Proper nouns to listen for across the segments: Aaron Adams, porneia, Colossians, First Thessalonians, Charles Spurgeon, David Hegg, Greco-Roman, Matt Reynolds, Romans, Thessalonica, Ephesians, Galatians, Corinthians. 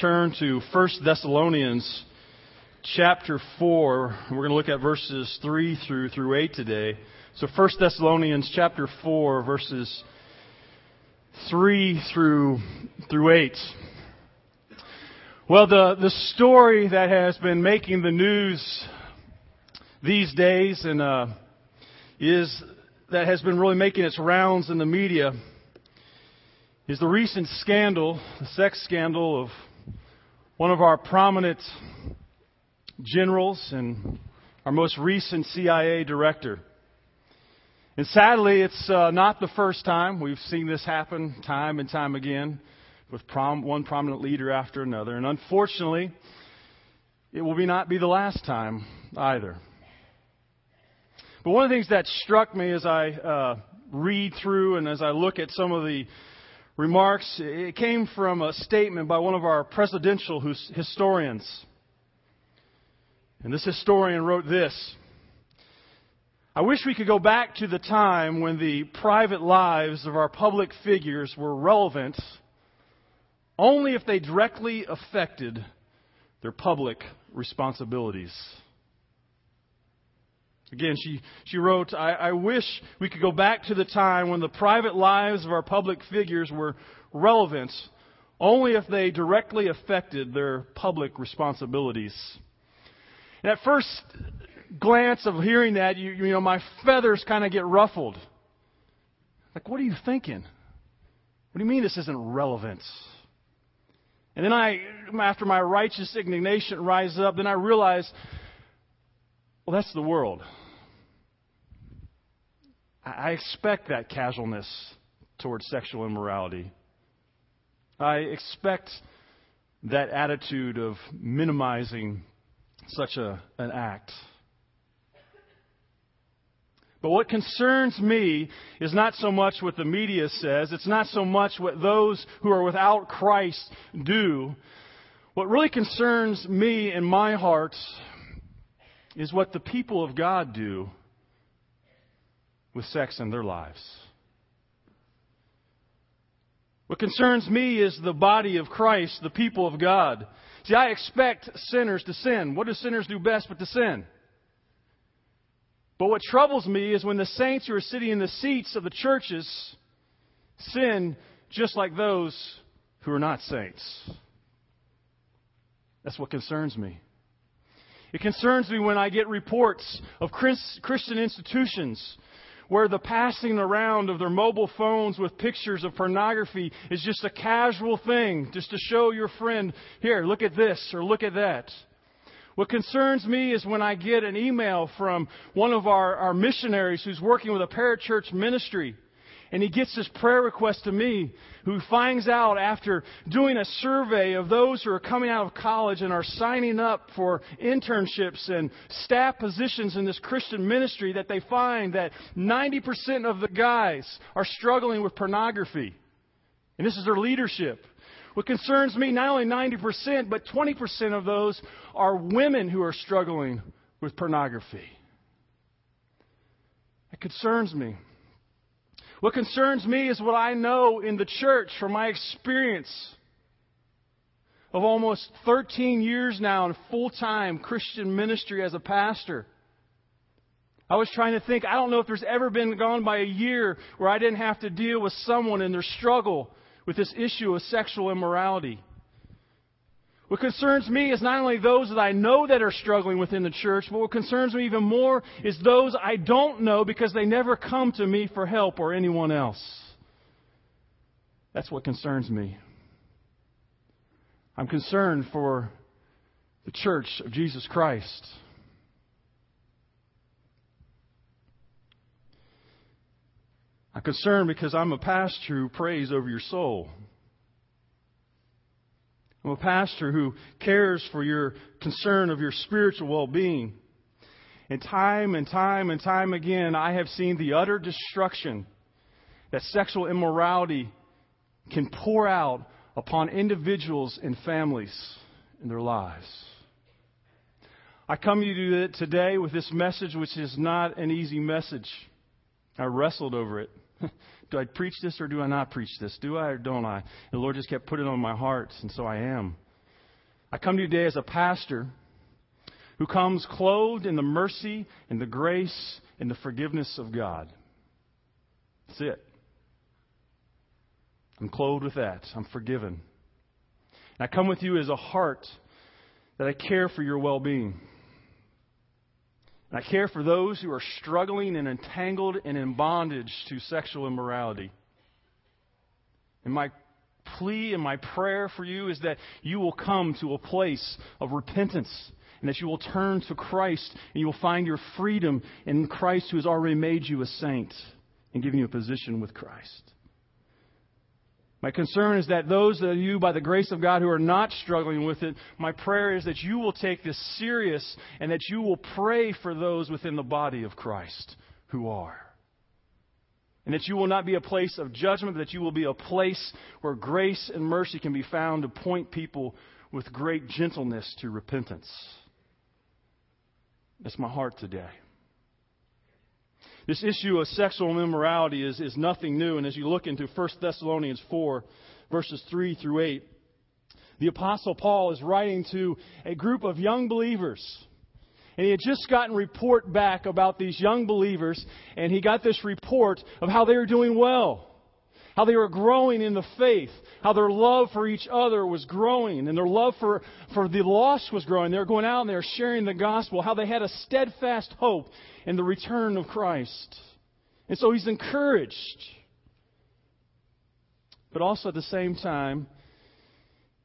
turn to First Thessalonians chapter 4. We're going to look at verses 3 through 8 today. So First Thessalonians chapter 4, verses 3 through 8. Well, the story that has been making the news these days and is that has been really making its rounds in the media is the recent scandal, the sex scandal of one of our prominent generals and our most recent CIA director. And sadly, it's not the first time. We've seen this happen time and time again with one prominent leader after another. And unfortunately, it will not be the last time either. But one of the things that struck me as I read through and as I look at some of the remarks, it came from a statement by one of our presidential historians. And this historian wrote this: I wish we could go back to the time when the private lives of our public figures were relevant only if they directly affected their public responsibilities. Again, she wrote, I wish we could go back to the time when the private lives of our public figures were relevant only if they directly affected their public responsibilities. And at first glance of hearing that, you know, my feathers kind of get ruffled. Like, what are you thinking? What do you mean this isn't relevant? And then I, after my righteous indignation rises up, then I realize, well, that's the world. I expect that casualness towards sexual immorality. I expect that attitude of minimizing such an act. But what concerns me is not so much what the media says. It's not so much what those who are without Christ do. What really concerns me in my heart is what the people of God do with sex in their lives. What concerns me is the body of Christ, the people of God. See, I expect sinners to sin. What do sinners do best but to sin? But what troubles me is when the saints who are sitting in the seats of the churches sin just like those who are not saints. That's what concerns me. It concerns me when I get reports of Christian institutions where the passing around of their mobile phones with pictures of pornography is just a casual thing, just to show your friend, here, look at this or look at that. What concerns me is when I get an email from one of our missionaries who's working with a parachurch ministry, and he gets this prayer request to me, who finds out after doing a survey of those who are coming out of college and are signing up for internships and staff positions in this Christian ministry, that they find that 90% of the guys are struggling with pornography. And this is their leadership. What concerns me, not only 90%, but 20% of those are women who are struggling with pornography. It concerns me. What concerns me is what I know in the church from my experience of almost 13 years now in full-time Christian ministry as a pastor. I was trying to think, I don't know if there's ever been gone by a year where I didn't have to deal with someone in their struggle with this issue of sexual immorality. What concerns me is not only those that I know that are struggling within the church, but what concerns me even more is those I don't know because they never come to me for help or anyone else. That's what concerns me. I'm concerned for the church of Jesus Christ. I'm concerned because I'm a pastor who prays over your soul. I'm a pastor who cares for your concern of your spiritual well-being. And time again, I have seen the utter destruction that sexual immorality can pour out upon individuals and families in their lives. I come to you today with this message, which is not an easy message. I wrestled over it. Do I preach this or do I not preach this? Do I or don't I? And the Lord just kept putting it on my heart, and so I am. I come to you today as a pastor who comes clothed in the mercy and the grace and the forgiveness of God. That's it. I'm clothed with that. I'm forgiven. And I come with you as a heart that I care for your well-being. And I care for those who are struggling and entangled and in bondage to sexual immorality. And my plea and my prayer for you is that you will come to a place of repentance and that you will turn to Christ and you will find your freedom in Christ, who has already made you a saint and given you a position with Christ. My concern is that those of you, by the grace of God, who are not struggling with it, my prayer is that you will take this serious and that you will pray for those within the body of Christ who are. And that you will not be a place of judgment, but that you will be a place where grace and mercy can be found to point people with great gentleness to repentance. That's my heart today. This issue of sexual immorality is nothing new. And as you look into First Thessalonians 4, verses 3 through 8, the Apostle Paul is writing to a group of young believers. And he had just gotten a report back about these young believers. And he got this report of how they were doing well, how they were growing in the faith, how their love for each other was growing, and their love for the lost was growing. They were going out and they were sharing the gospel, how they had a steadfast hope in the return of Christ. And so he's encouraged. But also at the same time,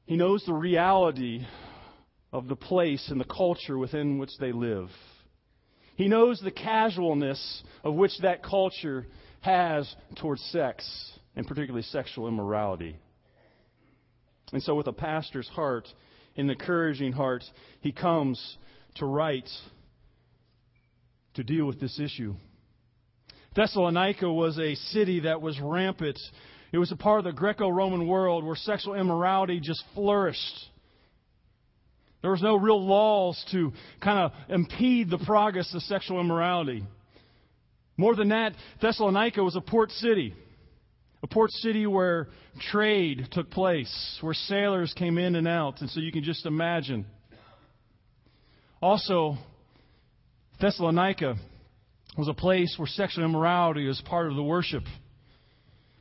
he knows the reality of the place and the culture within which they live. He knows the casualness of which that culture has towards sex, and particularly sexual immorality. And so with a pastor's heart, an encouraging heart, he comes to write to deal with this issue. Thessalonica was a city that was rampant. It was a part of the Greco-Roman world where sexual immorality just flourished. There was no real laws to kind of impede the progress of sexual immorality. More than that, Thessalonica was a port city. A port city where trade took place, where sailors came in and out. And so you can just imagine. Also, Thessalonica was a place where sexual immorality was part of the worship.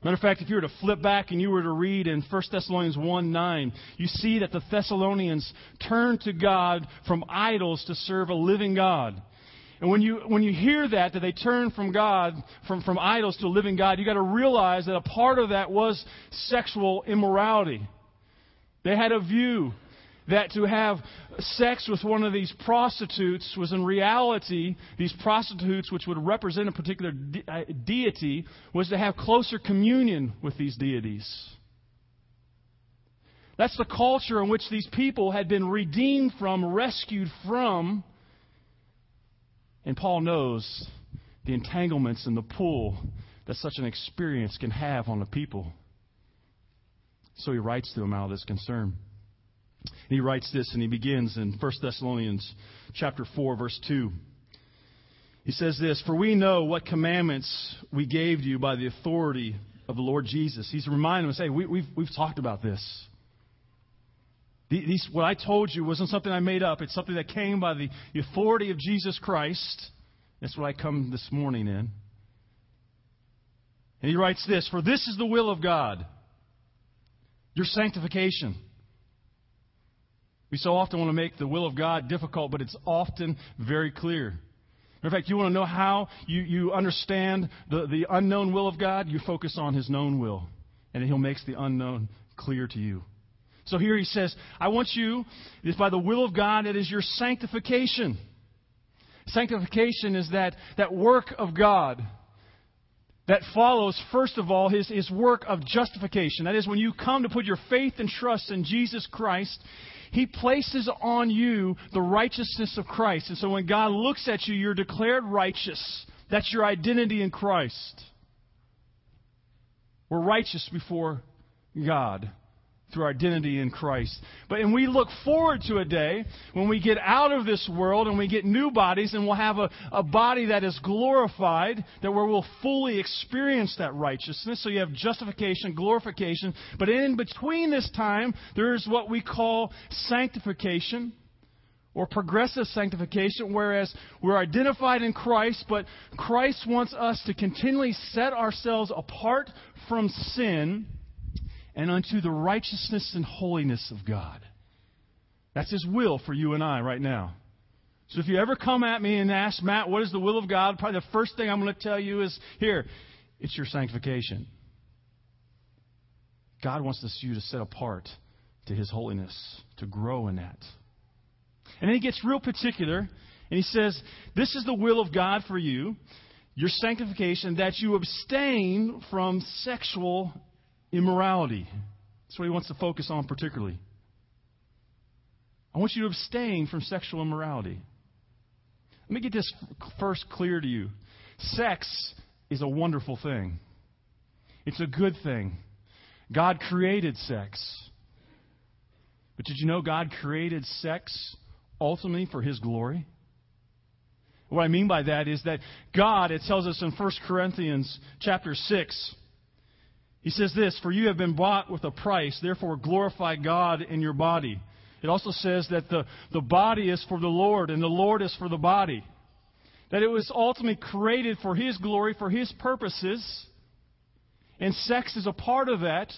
Matter of fact, if you were to flip back and you were to read in 1 Thessalonians 1:9, you see that the Thessalonians turned to God from idols to serve a living God. And when you hear that they turn from God, from idols to a living God, you got to realize that a part of that was sexual immorality. They had a view that to have sex with one of these prostitutes was in reality, these prostitutes, which would represent a particular deity, was to have closer communion with these deities. That's the culture in which these people had been redeemed from, rescued from. And Paul knows the entanglements and the pull that such an experience can have on the people. So he writes to them out of this concern. And he writes this, and he begins in 1 Thessalonians chapter 4, verse 2. He says this, "For we know what commandments we gave to you by the authority of the Lord Jesus." He's reminding us, hey, we've talked about this. What I told you wasn't something I made up. It's something that came by the authority of Jesus Christ. That's what I come this morning in. And he writes this, "For this is the will of God, your sanctification." We so often want to make the will of God difficult, but it's often very clear. In fact, you want to know how you understand the unknown will of God? You focus on His known will, and He'll make the unknown clear to you. So here he says, I want you, it's by the will of God, it is your sanctification. Sanctification is that work of God that follows, first of all, his work of justification. That is, when you come to put your faith and trust in Jesus Christ, He places on you the righteousness of Christ. And so when God looks at you, you're declared righteous. That's your identity in Christ. We're righteous before God. through our identity in Christ. And we look forward to a day when we get out of this world and we get new bodies, and we'll have a body that is glorified, that where we'll fully experience that righteousness. So you have justification, glorification. But in between this time, there is what we call sanctification or progressive sanctification, whereas we're identified in Christ, but Christ wants us to continually set ourselves apart from sin and unto the righteousness and holiness of God. That's His will for you and I right now. So if you ever come at me and ask, Matt, what is the will of God? Probably the first thing I'm going to tell you is, here, it's your sanctification. God wants you to set apart to His holiness, to grow in that. And then He gets real particular, and He says, this is the will of God for you, your sanctification, that you abstain from sexual immorality. That's what He wants to focus on particularly. I want you to abstain from sexual immorality. Let me get this first clear to you. Sex is a wonderful thing. It's a good thing. God created sex. But did you know God created sex ultimately for His glory? What I mean by that is that God, it tells us in 1 Corinthians chapter 6, He says this, for you have been bought with a price, therefore glorify God in your body. It also says that the body is for the Lord and the Lord is for the body. That it was ultimately created for His glory, for His purposes. And sex is a part of that,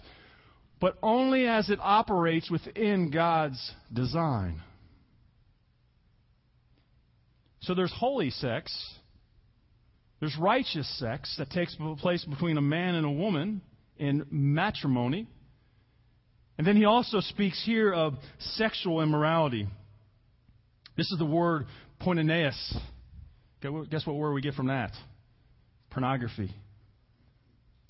but only as it operates within God's design. So there's holy sex. There's righteous sex that takes place between a man and a woman in matrimony. And then He also speaks here of sexual immorality. This is the word porneia. Guess what word we get from that? Pornography.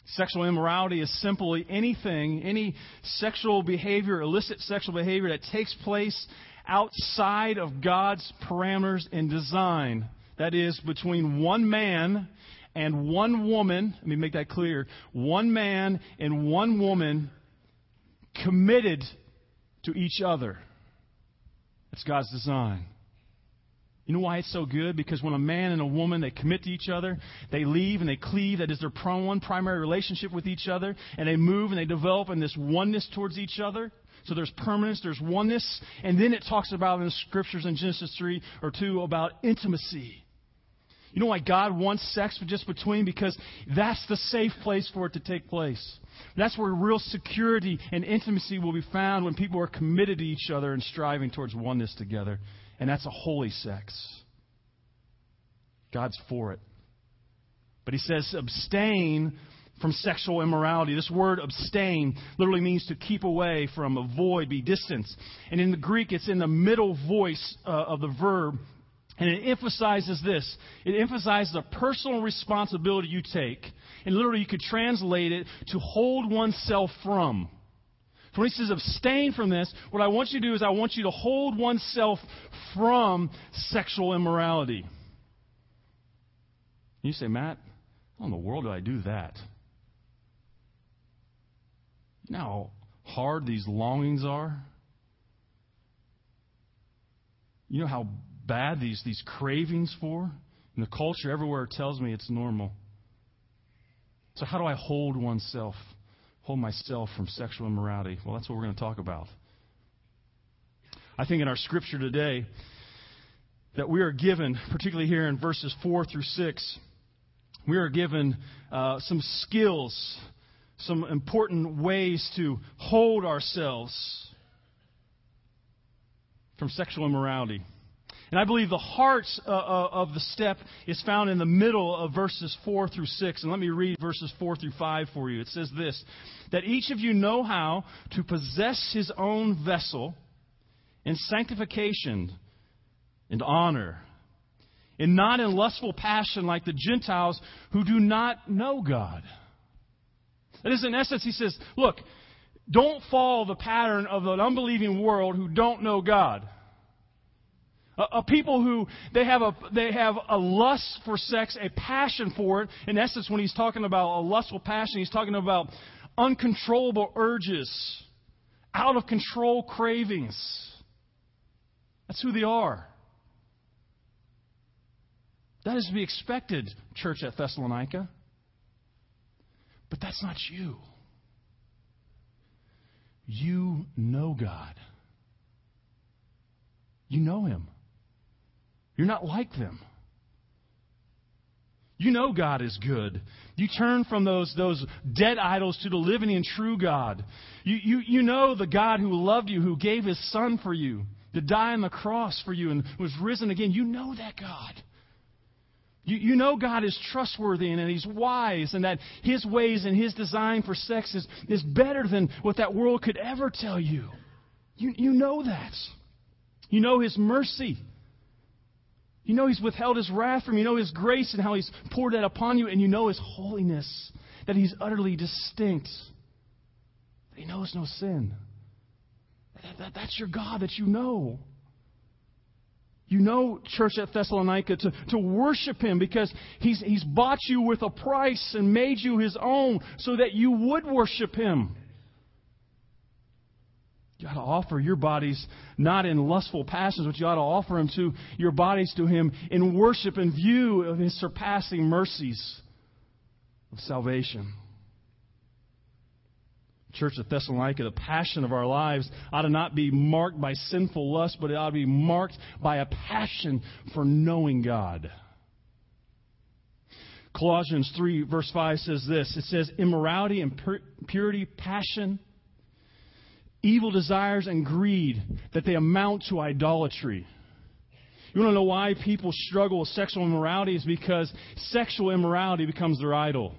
Sexual immorality is simply anything, any sexual behavior, illicit sexual behavior that takes place outside of God's parameters and design. That is, between one man and one woman. Let me make that clear. One man and one woman committed to each other. That's God's design. You know why it's so good? Because when a man and a woman, they commit to each other, they leave and they cleave. That is their one primary relationship with each other. And they move and they develop in this oneness towards each other. So there's permanence, there's oneness. And then it talks about in the Scriptures in Genesis 3 or 2 about intimacy. You know why God wants sex just between? Because that's the safe place for it to take place. That's where real security and intimacy will be found when people are committed to each other and striving towards oneness together. And that's a holy sex. God's for it. But He says abstain from sexual immorality. This word abstain literally means to keep away from, avoid, be distance. And in the Greek, it's in the middle voice of the verb. And it emphasizes this. It emphasizes the personal responsibility you take. And literally you could translate it to hold oneself from. So when He says abstain from this, what I want you to do is I want you to hold oneself from sexual immorality. You say, Matt, how in the world do I do that? You know how hard these longings are? You know how bad these cravings for? And the culture everywhere tells me it's normal. So how do I hold myself from sexual immorality? Well, that's what we're going to talk about. I think in our Scripture today that we are given, particularly here in verses 4 through 6, we are given some skills, some important ways to hold ourselves from sexual immorality. And I believe the heart of the step is found in the middle of verses 4 through 6. And let me read verses 4 through 5 for you. It says this, that each of you know how to possess his own vessel in sanctification and honor, and not in lustful passion like the Gentiles who do not know God. That is, in essence, he says, look, don't follow the pattern of an unbelieving world who don't know God. A people who, they have a lust for sex, a passion for it. In essence, when he's talking about a lustful passion, he's talking about uncontrollable urges, out of control cravings. That's who they are. That is to be expected, church at Thessalonica. But that's not you. You know God. You know Him. You're not like them. You know God is good. You turn from those dead idols to the living and true God. You know the God who loved you, who gave His Son for you, to die on the cross for you and was risen again. You know that God. You know God is trustworthy and that He's wise and that His ways and His design for sex is better than what that world could ever tell you. You know that. You know His mercy. You know He's withheld His wrath from you. You know His grace and how He's poured that upon you. And you know His holiness, that He's utterly distinct, that He knows no sin. That's your God that you know. You know, church at Thessalonica, to worship Him because He's bought you with a price and made you His own so that you would worship Him. You ought to offer your bodies not in lustful passions, but you ought to offer them to your bodies to Him in worship in view of His surpassing mercies of salvation. Church of Thessalonica, the passion of our lives ought to not be marked by sinful lust, but it ought to be marked by a passion for knowing God. Colossians 3, verse 5 says this. It says, immorality and purity, passion, evil desires, and greed, that they amount to idolatry. You want to know why people struggle with sexual immorality? It's because sexual immorality becomes their idol.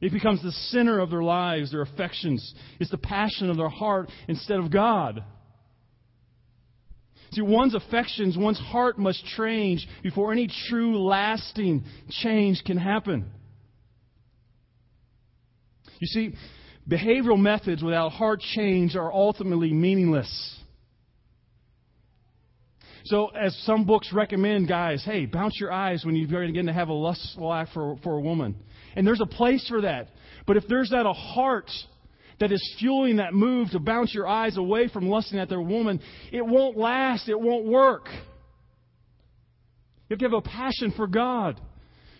It becomes the center of their lives, their affections. It's the passion of their heart instead of God. See, one's affections, one's heart must change before any true, lasting change can happen. You see, behavioral methods without heart change are ultimately meaningless. So as some books recommend, guys, hey, bounce your eyes when you begin to have a lustful act for a woman. And there's a place for that. But if there's not a heart that is fueling that move to bounce your eyes away from lusting at their woman, it won't last. It won't work. You have to have a passion for God.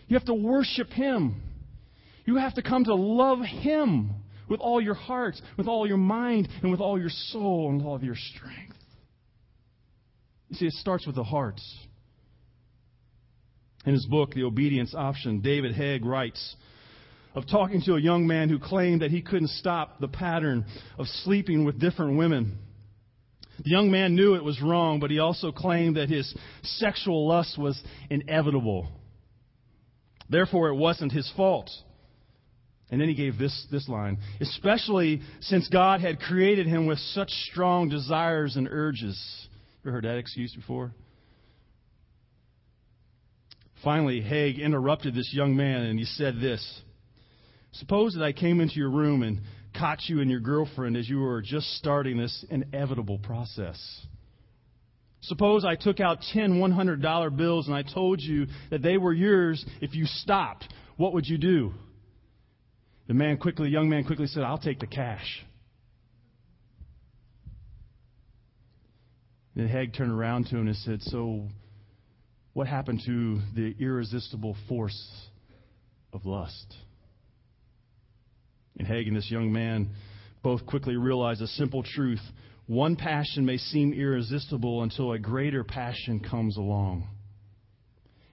You have to worship Him. You have to come to love Him with all your heart, with all your mind, and with all your soul, and with all of your strength. You see, it starts with the heart. In his book, The Obedience Option, David Hegg writes of talking to a young man who claimed that he couldn't stop the pattern of sleeping with different women. The young man knew it was wrong, but he also claimed that his sexual lust was inevitable. Therefore, it wasn't his fault. And then he gave this line, especially since God had created him with such strong desires and urges. Ever heard that excuse before? Finally, Haig interrupted this young man and he said this. Suppose that I came into your room and caught you and your girlfriend as you were just starting this inevitable process. Suppose I took out 10 $100 bills and I told you that they were yours if you stopped. What would you do? The young man quickly said, I'll take the cash. Then Haig turned around to him and said, so what happened to the irresistible force of lust? And Haig and this young man both quickly realized a simple truth. One passion may seem irresistible until a greater passion comes along.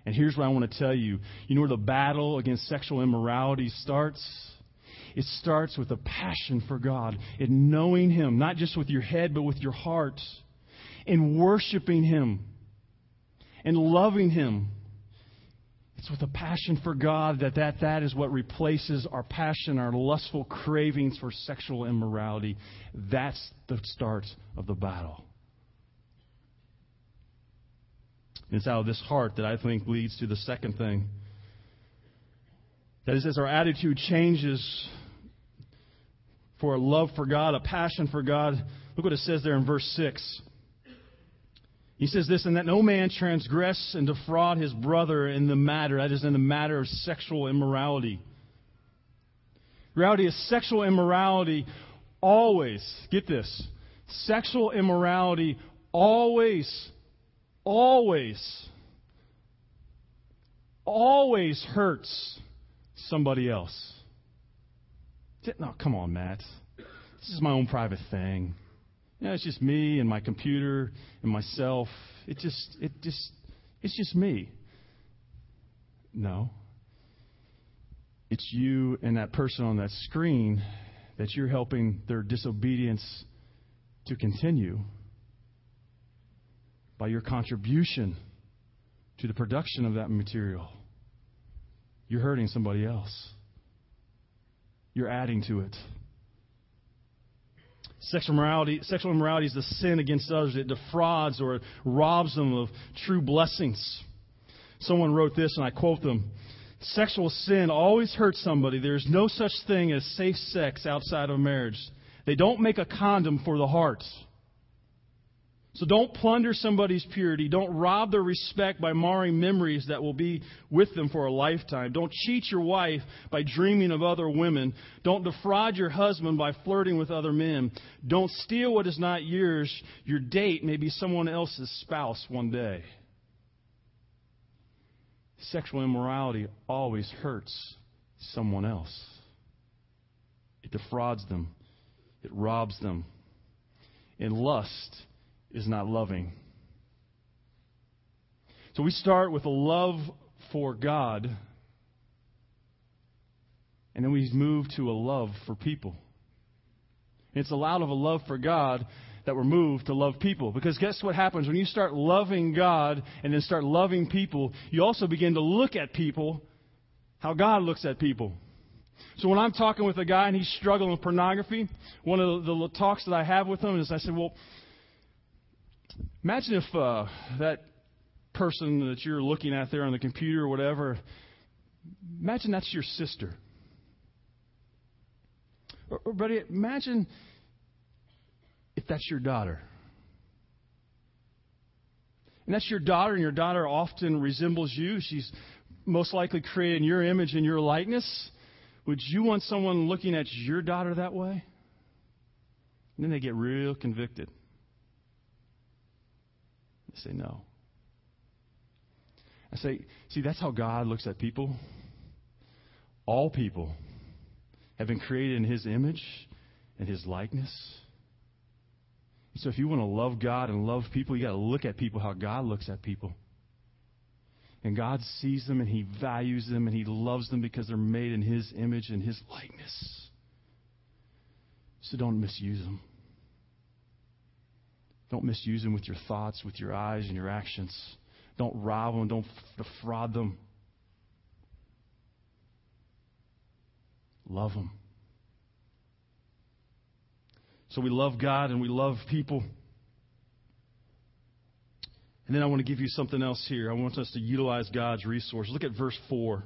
And here's what I want to tell you. You know where the battle against sexual immorality starts? It starts with a passion for God and knowing Him, not just with your head, but with your heart. In worshiping Him and loving Him. It's with a passion for God that is what replaces our passion, our lustful cravings for sexual immorality. That's the start of the battle. And it's out of this heart that I think leads to the second thing. That is, as our attitude changes for a love for God, a passion for God, look what it says there in verse 6. He says this, and that no man transgress and defraud his brother in the matter, that is, in the matter of sexual immorality. The reality is sexual immorality always, get this, sexual immorality always hurts somebody else. No, come on, Matt. This is my own private thing. You know, it's just me and my computer and myself. It's just me. No. It's you and that person on that screen that you're helping their disobedience to continue by your contribution to the production of that material. You're hurting somebody else. You're adding to it. Sexual immorality is the sin against others. It defrauds or robs them of true blessings. Someone wrote this, and I quote them. Sexual sin always hurts somebody. There is no such thing as safe sex outside of marriage. They don't make a condom for the heart. So don't plunder somebody's purity. Don't rob their respect by marring memories that will be with them for a lifetime. Don't cheat your wife by dreaming of other women. Don't defraud your husband by flirting with other men. Don't steal what is not yours. Your date may be someone else's spouse one day. Sexual immorality always hurts someone else. It defrauds them. It robs them. And lust is not loving. So we start with a love for God, and then we move to a love for people. And it's out of a love for God that we're moved to love people. Because guess what happens? When you start loving God and then start loving people, you also begin to look at people how God looks at people. So when I'm talking with a guy and he's struggling with pornography, one of the talks that I have with him is I said, well, imagine if that person that you're looking at there on the computer or whatever, imagine that's your sister. Or buddy, imagine if that's your daughter. And that's your daughter, and your daughter often resembles you. She's most likely created in your image and your likeness. Would you want someone looking at your daughter that way? And then they get real convicted. They say no. I say, see, that's how God looks at people. All people have been created in His image and His likeness. So if you want to love God and love people, you got to look at people how God looks at people. And God sees them and He values them and He loves them because they're made in His image and His likeness. So don't misuse them. Don't misuse them with your thoughts, with your eyes and your actions. Don't rob them. Don't defraud them. Love them. So we love God and we love people. And then I want to give you something else here. I want us to utilize God's resource. Look at verse 4.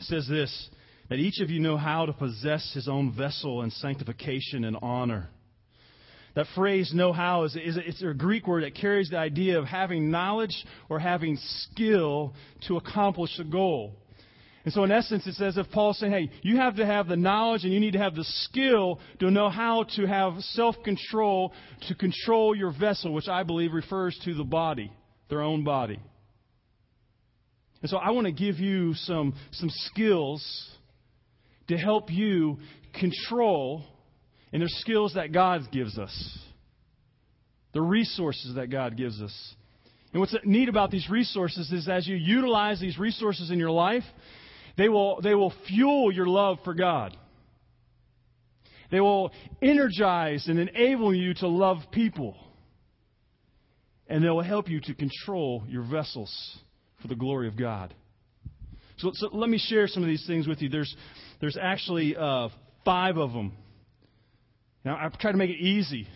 It says this, that each of you know how to possess his own vessel in sanctification and honor. That phrase, know how, it's a Greek word that carries the idea of having knowledge or having skill to accomplish a goal. And so in essence, it's as if Paul's saying, hey, you have to have the knowledge and you need to have the skill to know how to have self-control to control your vessel, which I believe refers to the body, their own body. And so I want to give you some skills to help you control, and they're skills that God gives us, the resources that God gives us. And what's neat about these resources is as you utilize these resources in your life, they will fuel your love for God. They will energize and enable you to love people. And they will help you to control your vessels for the glory of God. So let me share some of these things with you. There's actually 5 of them. Now, I try to make it easy.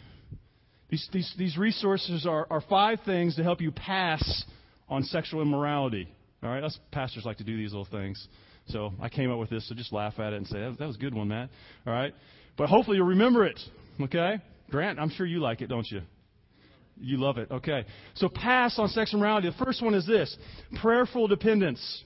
These resources are 5 things to help you pass on sexual immorality. All right, us pastors like to do these little things. So I came up with this, so just laugh at it and say, that was a good one, Matt. All right, but hopefully you'll remember it, okay? Grant, I'm sure you like it, don't you? You love it, okay. So pass on sexual immorality. The first one is this, prayerful dependence.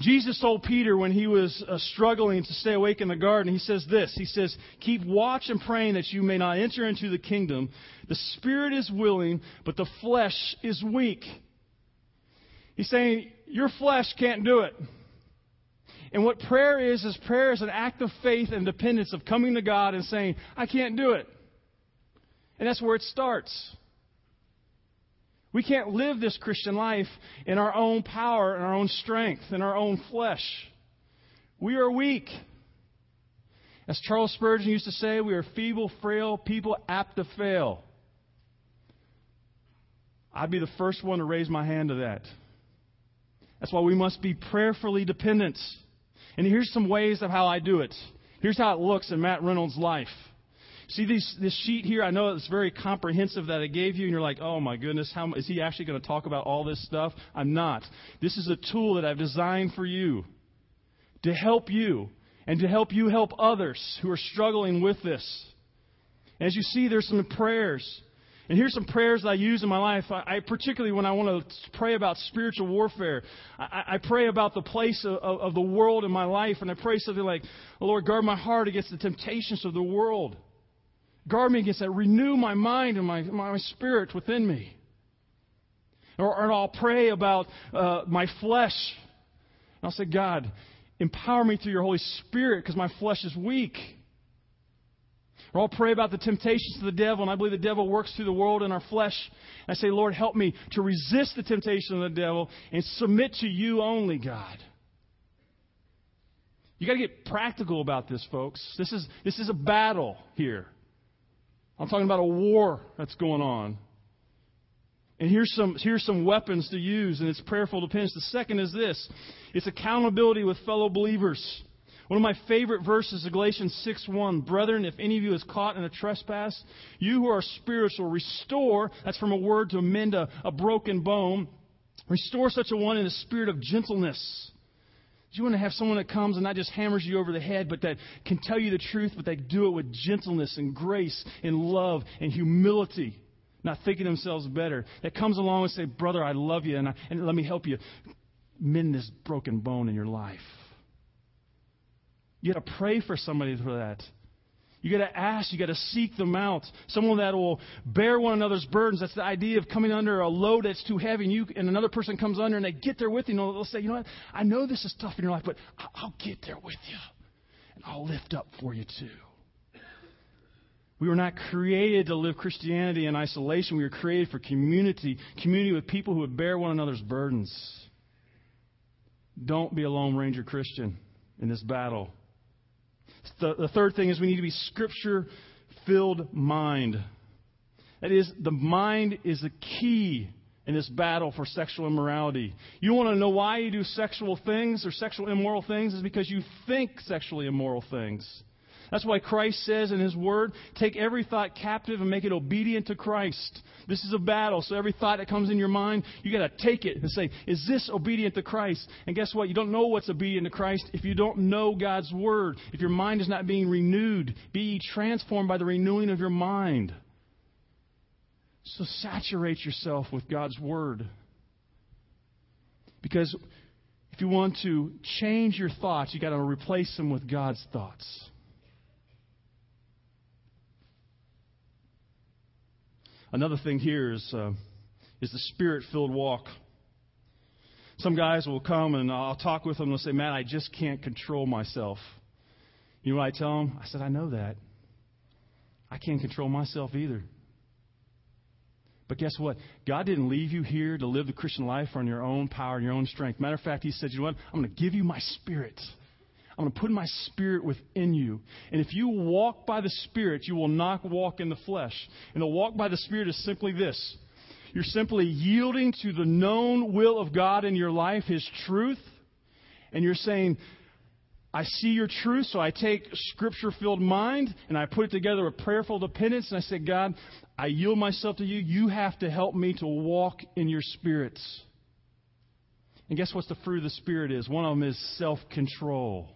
Jesus told Peter when he was struggling to stay awake in the garden, he says this. He says, keep watch and praying that you may not enter into the kingdom. The spirit is willing, but the flesh is weak. He's saying, your flesh can't do it. And what prayer is an act of faith and dependence of coming to God and saying, I can't do it. And that's where it starts. We can't live this Christian life in our own power, in our own strength, in our own flesh. We are weak. As Charles Spurgeon used to say, we are feeble, frail people apt to fail. I'd be the first one to raise my hand to that. That's why we must be prayerfully dependent. And here's some ways of how I do it. Here's how it looks in Matt Reynolds' life. See this sheet here? I know it's very comprehensive that I gave you, and you're like, oh my goodness, how is he actually going to talk about all this stuff? I'm not. This is a tool that I've designed for you to help you and to help you help others who are struggling with this. As you see, there's some prayers. And here's some prayers that I use in my life. I particularly when I want to pray about spiritual warfare, I pray about the place of the world in my life, and I pray something like, oh, Lord, guard my heart against the temptations of the world. Guard me against that. Renew my mind and my spirit within me. Or I'll pray about my flesh. And I'll say, God, empower me through your Holy Spirit because my flesh is weak. Or I'll pray about the temptations of the devil. And I believe the devil works through the world and our flesh. And I say, Lord, help me to resist the temptation of the devil and submit to you only, God. You got to get practical about this, folks. This is a battle here. I'm talking about a war that's going on. And here's some weapons to use, and it's prayerful dependence. The second is this. It's accountability with fellow believers. One of my favorite verses is Galatians 6:1. Brethren, if any of you is caught in a trespass, you who are spiritual, restore, that's from a word to mend a broken bone, restore such a one in a spirit of gentleness. You want to have someone that comes and not just hammers you over the head, but that can tell you the truth, but they do it with gentleness and grace and love and humility, not thinking themselves better. That comes along and say, brother, I love you, and let me help you mend this broken bone in your life. You got to pray for somebody for that. You got to ask. You got to seek them out. Someone that will bear one another's burdens. That's the idea of coming under a load that's too heavy, and another person comes under, and they get there with you. And they'll say, you know what? I know this is tough in your life, but I'll get there with you, and I'll lift up for you too. We were not created to live Christianity in isolation. We were created for community with people who would bear one another's burdens. Don't be a Lone Ranger Christian in this battle. The third thing is we need to be Scripture-filled mind. That is, the mind is the key in this battle for sexual immorality. You want to know why you do sexual things or sexual immoral things is because you think sexually immoral things. That's why Christ says in His Word, take every thought captive and make it obedient to Christ. This is a battle, so every thought that comes in your mind, you got to take it and say, is this obedient to Christ? And guess what? You don't know what's obedient to Christ if you don't know God's Word. If your mind is not being renewed, be ye transformed by the renewing of your mind. So saturate yourself with God's Word. Because if you want to change your thoughts, you got to replace them with God's thoughts. Another thing here is the spirit-filled walk. Some guys will come and I'll talk with them and they'll say, man, I just can't control myself. You know what I tell them? I said, I know that. I can't control myself either. But guess what? God didn't leave you here to live the Christian life on your own power and your own strength. Matter of fact, He said, you know what? I'm going to give you my spirit. I'm going to put my spirit within you. And if you walk by the spirit, you will not walk in the flesh. And the walk by the spirit is simply this. You're simply yielding to the known will of God in your life, His truth. And you're saying, I see your truth, so I take Scripture-filled mind and I put it together with prayerful dependence. And I say, God, I yield myself to you. You have to help me to walk in your spirits. And guess what the fruit of the spirit is? One of them is self-control.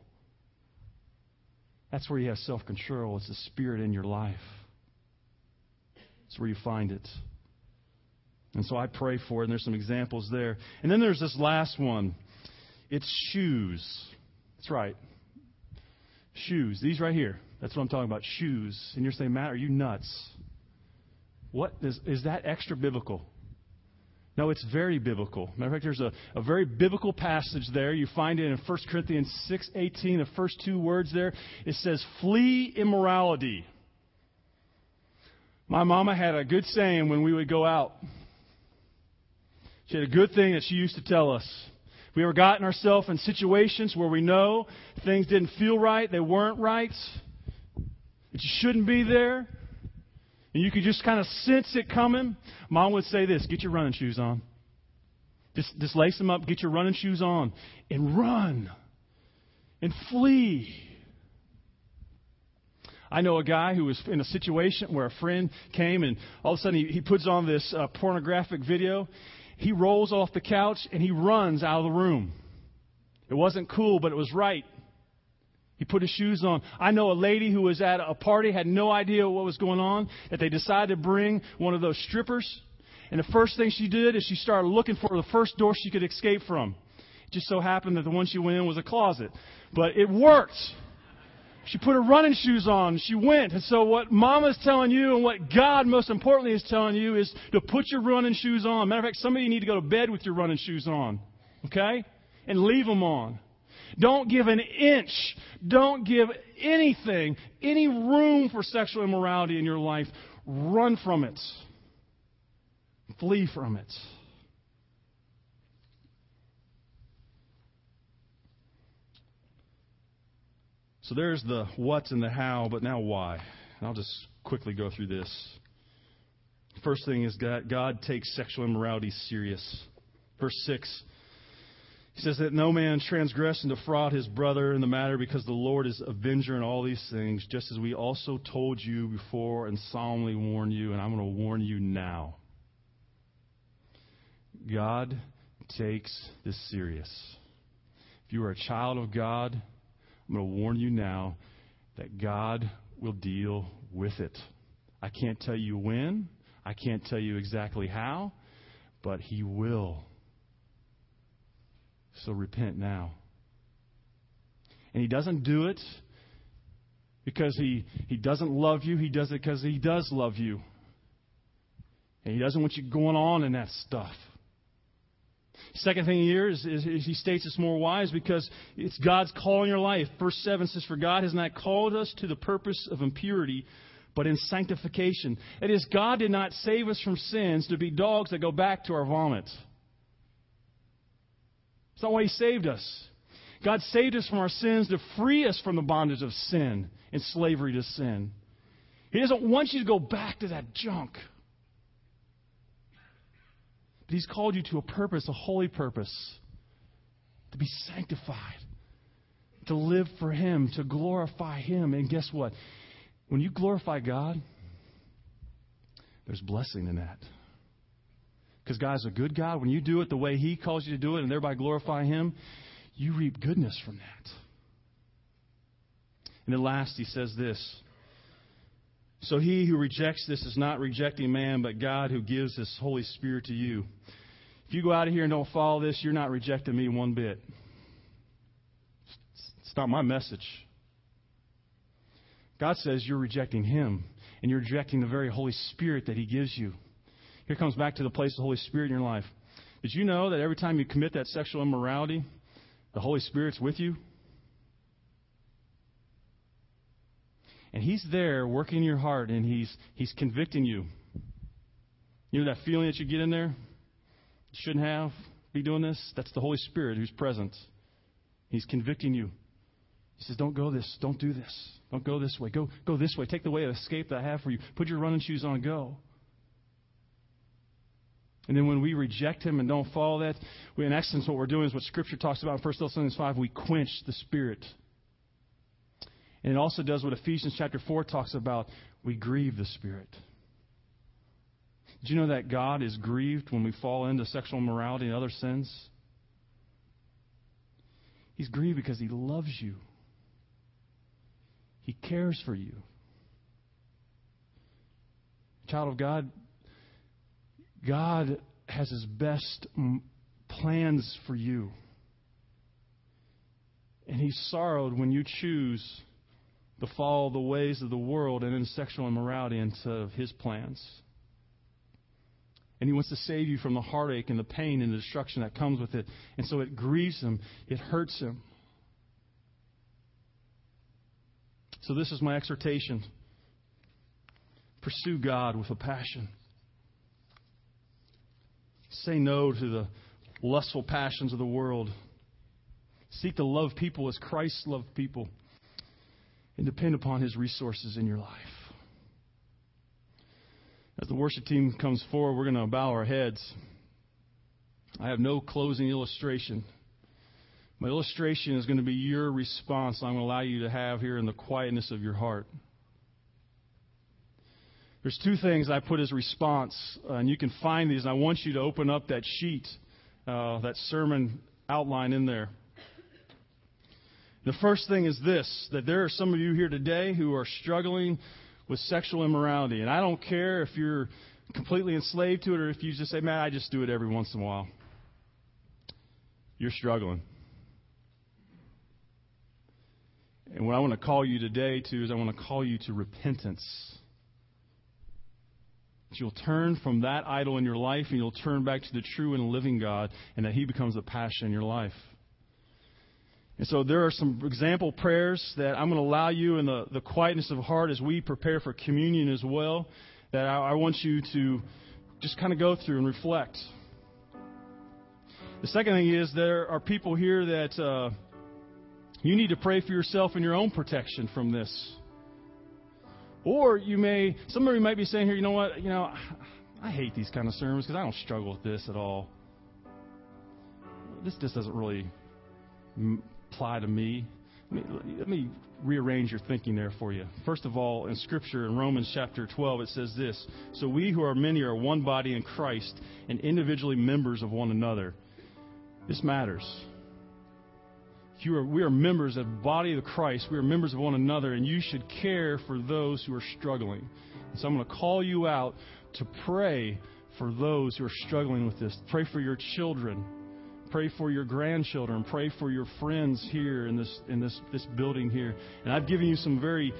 That's where you have self-control. It's the Spirit in your life. It's where you find it. And so I pray for it, and there's some examples there. And then there's this last one. It's shoes. That's right. Shoes. These right here. That's what I'm talking about. Shoes. And you're saying, Matt, are you nuts? What is that extra biblical? No, it's very biblical. Matter of fact, there's a very biblical passage there. You find it in 1 Corinthians 6:18, the first two words there. It says, flee immorality. My mama had a good saying when we would go out. She had a good thing that she used to tell us. If we ever gotten ourselves in situations where we know things didn't feel right, they weren't right, that you shouldn't be there, and you could just kind of sense it coming, Mom would say this, get your running shoes on. Just lace them up, get your running shoes on, and run, and flee. I know a guy who was in a situation where a friend came and all of a sudden he puts on this pornographic video. He rolls off the couch and he runs out of the room. It wasn't cool, but it was right. He put his shoes on. I know a lady who was at a party, had no idea what was going on, that they decided to bring one of those strippers. And the first thing she did is she started looking for the first door she could escape from. It just so happened that the one she went in was a closet. But it worked. She put her running shoes on. She went. And so what Mama's telling you and what God most importantly is telling you is to put your running shoes on. Matter of fact, some of you need to go to bed with your running shoes on. Okay? And leave them on. Don't give an inch. Don't give anything, any room for sexual immorality in your life. Run from it. Flee from it. So there's the what and the how, but now why. And I'll just quickly go through this. First thing is God takes sexual immorality serious. Verse 6, he says that no man transgress and defraud his brother in the matter, because the Lord is avenger in all these things, just as we also told you before and solemnly warned you, and I'm going to warn you now. God takes this serious. If you are a child of God, I'm going to warn you now that God will deal with it. I can't tell you when. I can't tell you exactly how, but He will. So repent now. And He doesn't do it because He doesn't love you. He does it because He does love you. And He doesn't want you going on in that stuff. Second thing here is he states it's more wise because it's God's call in your life. Verse 7 says, for God has not called us to the purpose of impurity, but in sanctification. That is, God did not save us from sins to be dogs that go back to our vomit. That's not why He saved us. God saved us from our sins to free us from the bondage of sin and slavery to sin. He doesn't want you to go back to that junk. But He's called you to a purpose, a holy purpose, to be sanctified, to live for Him, to glorify Him. And guess what? When you glorify God, there's blessing in that. Because God's a good God. When you do it the way He calls you to do it and thereby glorify Him, you reap goodness from that. And then last, he says this. So he who rejects this is not rejecting man, but God who gives His Holy Spirit to you. If you go out of here and don't follow this, you're not rejecting me one bit. It's not my message. God says you're rejecting Him, and you're rejecting the very Holy Spirit that He gives you. Here comes back to the place of the Holy Spirit in your life. Did you know that every time you commit that sexual immorality, the Holy Spirit's with you? And He's there working your heart, and He's convicting you. You know that feeling that you get in there? You shouldn't have be doing this? That's the Holy Spirit who's present. He's convicting you. He says, don't go this. Don't do this. Don't go this way. Go this way. Take the way of escape that I have for you. Put your running shoes on and go. And then when we reject Him and don't follow that, we, in essence, what we're doing is what Scripture talks about in 1 Thessalonians 5. We quench the Spirit. And it also does what Ephesians chapter 4 talks about. We grieve the Spirit. Did you know that God is grieved when we fall into sexual immorality and other sins? He's grieved because He loves you. He cares for you. Child of God, God has His best plans for you. And he's sorrowed when you choose to follow the ways of the world and in sexual immorality into his plans. And he wants to save you from the heartache and the pain and the destruction that comes with it. And so it grieves him. It hurts him. So this is my exhortation. Pursue God with a passion. Say no to the lustful passions of the world. Seek to love people as Christ loved people and depend upon his resources in your life. As the worship team comes forward, we're going to bow our heads. I have no closing illustration. My illustration is going to be your response I'm going to allow you to have here in the quietness of your heart. There's two things I put as response, and you can find these, and I want you to open up that sheet, that sermon outline in there. The first thing is this, that there are some of you here today who are struggling with sexual immorality. And I don't care if you're completely enslaved to it or if you just say, man, I just do it every once in a while. You're struggling. And what I want to call you today to is I want to call you to repentance. That you'll turn from that idol in your life and you'll turn back to the true and living God, and that he becomes the passion in your life. And so there are some example prayers that I'm going to allow you in the quietness of heart as we prepare for communion as well, that I want you to just kind of go through and reflect. The second thing is there are people here that you need to pray for yourself and your own protection from this. Or some of you might be saying here, you know what, I hate these kind of sermons because I don't struggle with this at all. This just doesn't really apply to me. Let me rearrange your thinking there for you. First of all, in Scripture, in Romans chapter 12, it says this, "So we who are many are one body in Christ and individually members of one another." This matters. We are members of the body of Christ. We are members of one another, and you should care for those who are struggling. And so I'm going to call you out to pray for those who are struggling with this. Pray for your children. Pray for your grandchildren. Pray for your friends here in this building here. And I've given you some very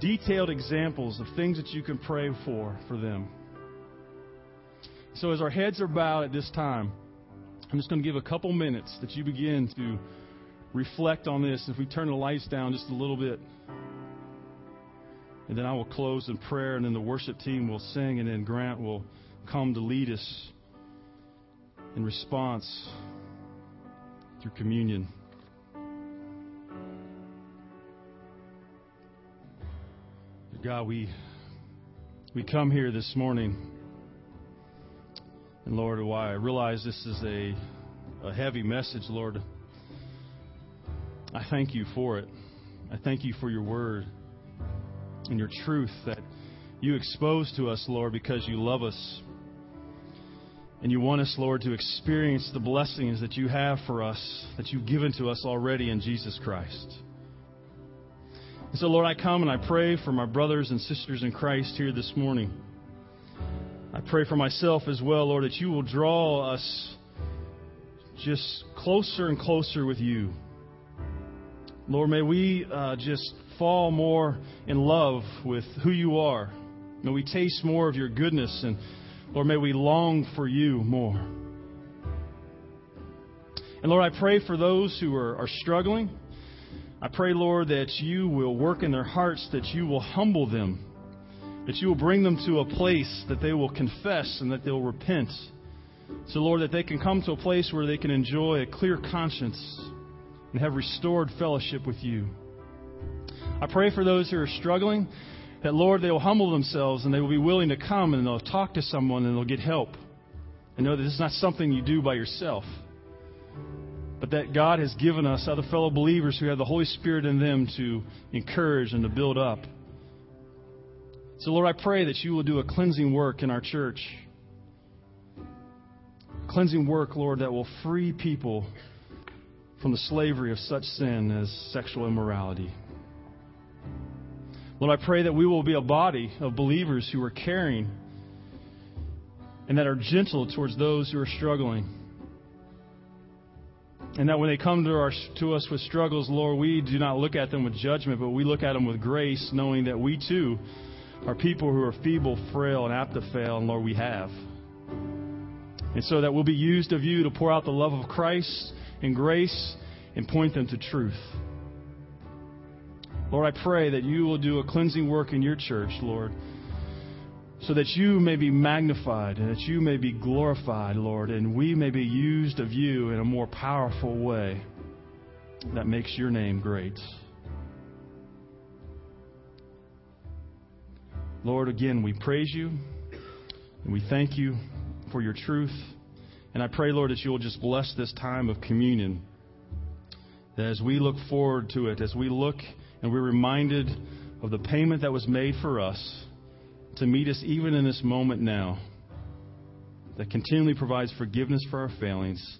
detailed examples of things that you can pray for them. So as our heads are bowed at this time, I'm just going to give a couple minutes that you begin to reflect on this. If we turn the lights down just a little bit, and then I will close in prayer, and then the worship team will sing, and then Grant will come to lead us in response through communion. God, we come here this morning, and Lord, why I realize this is a heavy message, Lord. I thank you for it. I thank you for your word and your truth that you expose to us, Lord, because you love us. And you want us, Lord, to experience the blessings that you have for us, that you've given to us already in Jesus Christ. And so, Lord, I come and I pray for my brothers and sisters in Christ here this morning. I pray for myself as well, Lord, that you will draw us just closer and closer with you. Lord, may we just fall more in love with who you are. May we taste more of your goodness, and Lord, may we long for you more. And Lord, I pray for those who are struggling. I pray, Lord, that you will work in their hearts, that you will humble them, that you will bring them to a place that they will confess and that they'll repent. So, Lord, that they can come to a place where they can enjoy a clear conscience and have restored fellowship with you. I pray for those who are struggling, that, Lord, they will humble themselves and they will be willing to come and they'll talk to someone and they'll get help. And know that this is not something you do by yourself, but that God has given us other fellow believers who have the Holy Spirit in them to encourage and to build up. So, Lord, I pray that you will do a cleansing work in our church. A cleansing work, Lord, that will free people from the slavery of such sin as sexual immorality. Lord, I pray that we will be a body of believers who are caring and that are gentle towards those who are struggling. And that when they come to us with struggles, Lord, we do not look at them with judgment, but we look at them with grace, knowing that we too are people who are feeble, frail, and apt to fail, and Lord, we have. And so that we'll be used of you to pour out the love of Christ and grace and point them to truth. Lord, I pray that you will do a cleansing work in your church, Lord, so that you may be magnified and that you may be glorified, Lord, and we may be used of you in a more powerful way that makes your name great. Lord, again, we praise you and we thank you for your truth. And I pray, Lord, that you will just bless this time of communion, that as we look forward to it, as we look and we're reminded of the payment that was made for us, to meet us even in this moment now, that continually provides forgiveness for our failings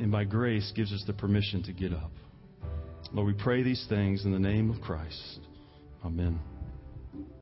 and by grace gives us the permission to get up. Lord, we pray these things in the name of Christ. Amen.